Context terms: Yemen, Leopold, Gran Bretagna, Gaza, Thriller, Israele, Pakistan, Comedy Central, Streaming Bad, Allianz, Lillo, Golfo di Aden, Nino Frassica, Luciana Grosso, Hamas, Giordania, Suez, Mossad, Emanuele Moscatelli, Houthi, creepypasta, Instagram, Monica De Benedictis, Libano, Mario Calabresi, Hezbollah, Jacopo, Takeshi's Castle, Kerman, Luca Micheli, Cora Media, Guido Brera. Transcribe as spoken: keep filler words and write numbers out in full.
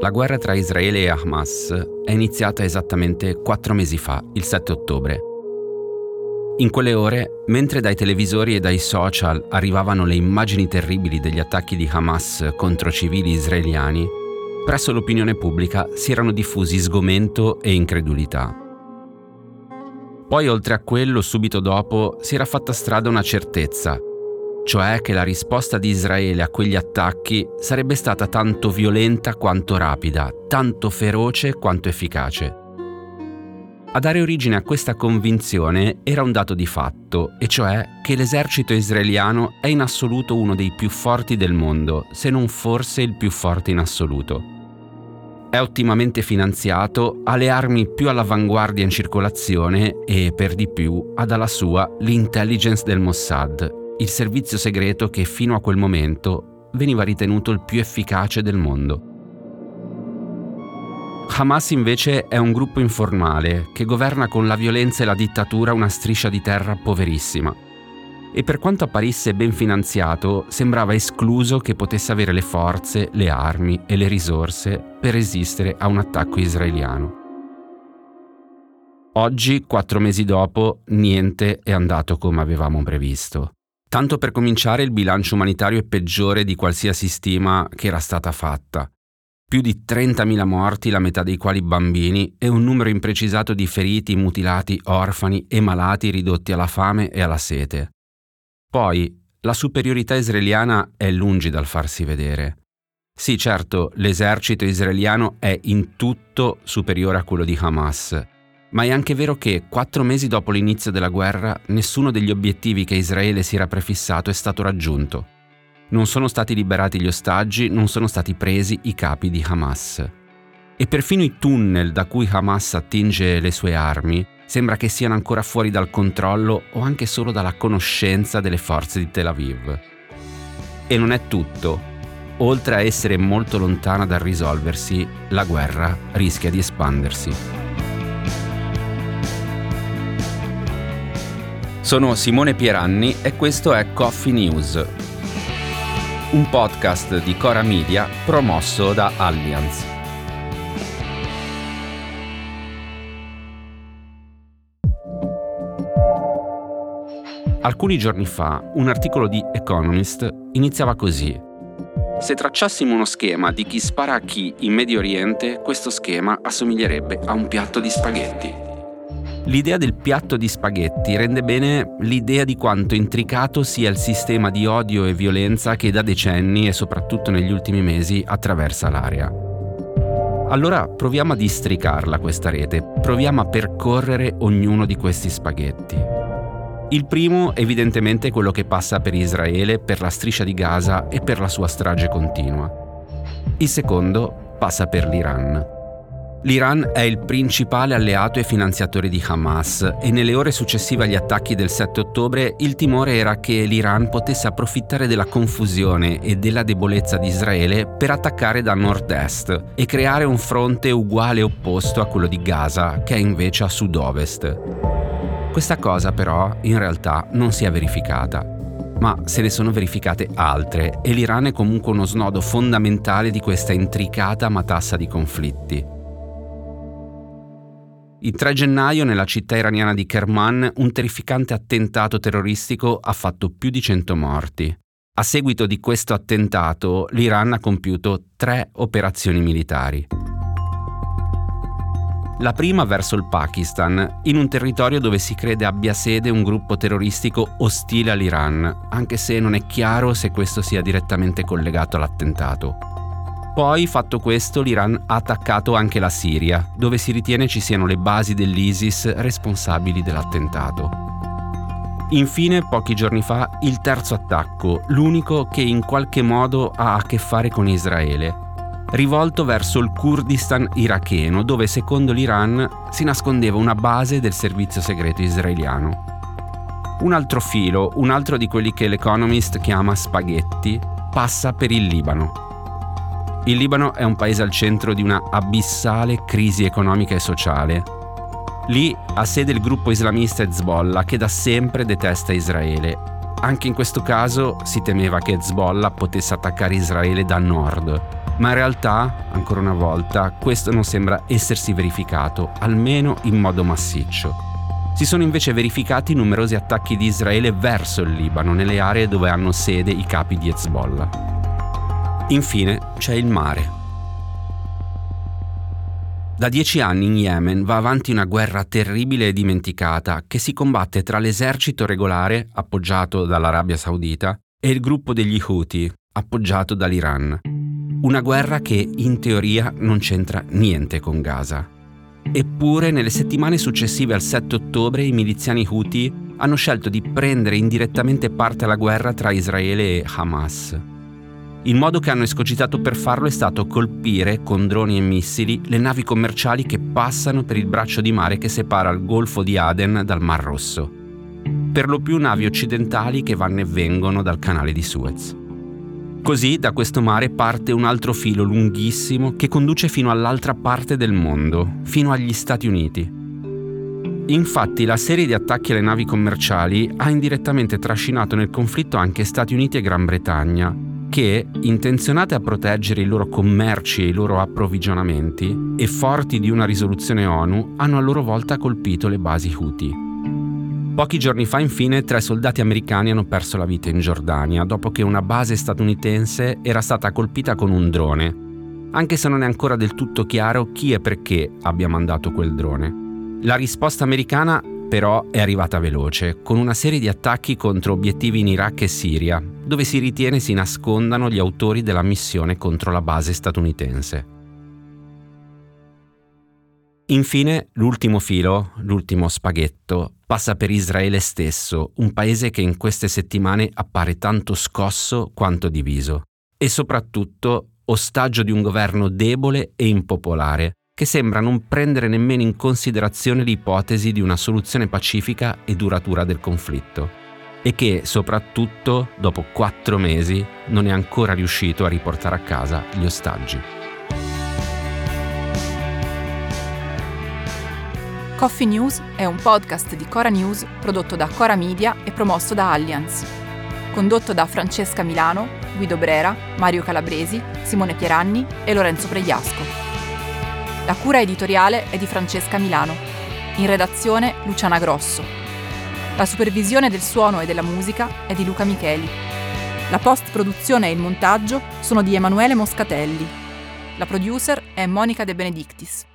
La guerra tra Israele e Hamas è iniziata esattamente quattro mesi fa, il sette ottobre. In quelle ore, mentre dai televisori e dai social arrivavano le immagini terribili degli attacchi di Hamas contro civili israeliani, presso l'opinione pubblica si erano diffusi sgomento e incredulità. Poi, oltre a quello, subito dopo, si era fatta strada una certezza, cioè che la risposta di Israele a quegli attacchi sarebbe stata tanto violenta quanto rapida, tanto feroce quanto efficace. A dare origine a questa convinzione era un dato di fatto, e cioè che l'esercito israeliano è in assoluto uno dei più forti del mondo, se non forse il più forte in assoluto. È ottimamente finanziato, ha le armi più all'avanguardia in circolazione e, per di più, ha dalla sua l'intelligence del Mossad, il servizio segreto che fino a quel momento veniva ritenuto il più efficace del mondo. Hamas invece è un gruppo informale che governa con la violenza e la dittatura una striscia di terra poverissima e, per quanto apparisse ben finanziato, sembrava escluso che potesse avere le forze, le armi e le risorse per resistere a un attacco israeliano. Oggi, quattro mesi dopo, niente è andato come avevamo previsto. Tanto per cominciare, il bilancio umanitario è peggiore di qualsiasi stima che era stata fatta. Più di trentamila morti, la metà dei quali bambini, e un numero imprecisato di feriti, mutilati, orfani e malati ridotti alla fame e alla sete. Poi, la superiorità israeliana è lungi dal farsi vedere. Sì, certo, l'esercito israeliano è in tutto superiore a quello di Hamas, ma è anche vero che, quattro mesi dopo l'inizio della guerra, nessuno degli obiettivi che Israele si era prefissato è stato raggiunto. Non sono stati liberati gli ostaggi, non sono stati presi i capi di Hamas. E perfino i tunnel da cui Hamas attinge le sue armi sembra che siano ancora fuori dal controllo o anche solo dalla conoscenza delle forze di Tel Aviv. E non è tutto. Oltre a essere molto lontana dal risolversi, la guerra rischia di espandersi. Sono Simone Pieranni e questo è Coffee News, un podcast di Cora Media promosso da Allianz. Alcuni giorni fa un articolo di Economist iniziava così: se tracciassimo uno schema di chi spara a chi in Medio Oriente, questo schema assomiglierebbe a un piatto di spaghetti. L'idea del piatto di spaghetti rende bene l'idea di quanto intricato sia il sistema di odio e violenza che da decenni e soprattutto negli ultimi mesi attraversa l'area. Allora proviamo a districarla questa rete, proviamo a percorrere ognuno di questi spaghetti. Il primo evidentemente è quello che passa per Israele, per la striscia di Gaza e per la sua strage continua. Il secondo passa per l'Iran. L'Iran è il principale alleato e finanziatore di Hamas e nelle ore successive agli attacchi del sette ottobre il timore era che l'Iran potesse approfittare della confusione e della debolezza di Israele per attaccare da nord-est e creare un fronte uguale e opposto a quello di Gaza, che è invece a sud-ovest. Questa cosa però in realtà non si è verificata, ma se ne sono verificate altre e l'Iran è comunque uno snodo fondamentale di questa intricata matassa di conflitti. Il tre gennaio, nella città iraniana di Kerman, un terrificante attentato terroristico ha fatto più di cento morti. A seguito di questo attentato, l'Iran ha compiuto tre operazioni militari. La prima verso il Pakistan, in un territorio dove si crede abbia sede un gruppo terroristico ostile all'Iran, anche se non è chiaro se questo sia direttamente collegato all'attentato. Poi, fatto questo, l'Iran ha attaccato anche la Siria, dove si ritiene ci siano le basi dell'ISIS responsabili dell'attentato. Infine, pochi giorni fa, il terzo attacco, l'unico che in qualche modo ha a che fare con Israele, rivolto verso il Kurdistan iracheno, dove secondo l'Iran si nascondeva una base del servizio segreto israeliano. Un altro filo, un altro di quelli che l'Economist chiama spaghetti, passa per il Libano. Il Libano è un paese al centro di una abissale crisi economica e sociale. Lì ha sede il gruppo islamista Hezbollah, che da sempre detesta Israele. Anche in questo caso si temeva che Hezbollah potesse attaccare Israele da nord. Ma in realtà, ancora una volta, questo non sembra essersi verificato, almeno in modo massiccio. Si sono invece verificati numerosi attacchi di Israele verso il Libano, nelle aree dove hanno sede i capi di Hezbollah. Infine c'è il mare. Da dieci anni in Yemen va avanti una guerra terribile e dimenticata che si combatte tra l'esercito regolare, appoggiato dall'Arabia Saudita, e il gruppo degli Houthi, appoggiato dall'Iran. Una guerra che, in teoria, non c'entra niente con Gaza. Eppure, nelle settimane successive al sette ottobre, i miliziani Houthi hanno scelto di prendere indirettamente parte alla guerra tra Israele e Hamas. Il modo che hanno escogitato per farlo è stato colpire, con droni e missili, le navi commerciali che passano per il braccio di mare che separa il Golfo di Aden dal Mar Rosso. Per lo più navi occidentali che vanno e vengono dal canale di Suez. Così da questo mare parte un altro filo lunghissimo che conduce fino all'altra parte del mondo, fino agli Stati Uniti. Infatti la serie di attacchi alle navi commerciali ha indirettamente trascinato nel conflitto anche Stati Uniti e Gran Bretagna, che, intenzionate a proteggere i loro commerci e i loro approvvigionamenti, e forti di una risoluzione ONU, hanno a loro volta colpito le basi Houthi. Pochi giorni fa, infine, tre soldati americani hanno perso la vita in Giordania dopo che una base statunitense era stata colpita con un drone, anche se non è ancora del tutto chiaro chi e perché abbia mandato quel drone. La risposta americana, però, è arrivata veloce, con una serie di attacchi contro obiettivi in Iraq e Siria, dove si ritiene si nascondano gli autori della missione contro la base statunitense. Infine, l'ultimo filo, l'ultimo spaghetto, passa per Israele stesso, un paese che in queste settimane appare tanto scosso quanto diviso, e soprattutto ostaggio di un governo debole e impopolare, che sembra non prendere nemmeno in considerazione l'ipotesi di una soluzione pacifica e duratura del conflitto, e che, soprattutto, dopo quattro mesi, non è ancora riuscito a riportare a casa gli ostaggi. Coffee News è un podcast di Cora News prodotto da Cora Media e promosso da Allianz. Condotto da Francesca Milano, Guido Brera, Mario Calabresi, Simone Pieranni e Lorenzo Pregliasco. La cura editoriale è di Francesca Milano. In redazione Luciana Grosso. La supervisione del suono e della musica è di Luca Micheli. La post-produzione e il montaggio sono di Emanuele Moscatelli. La producer è Monica De Benedictis.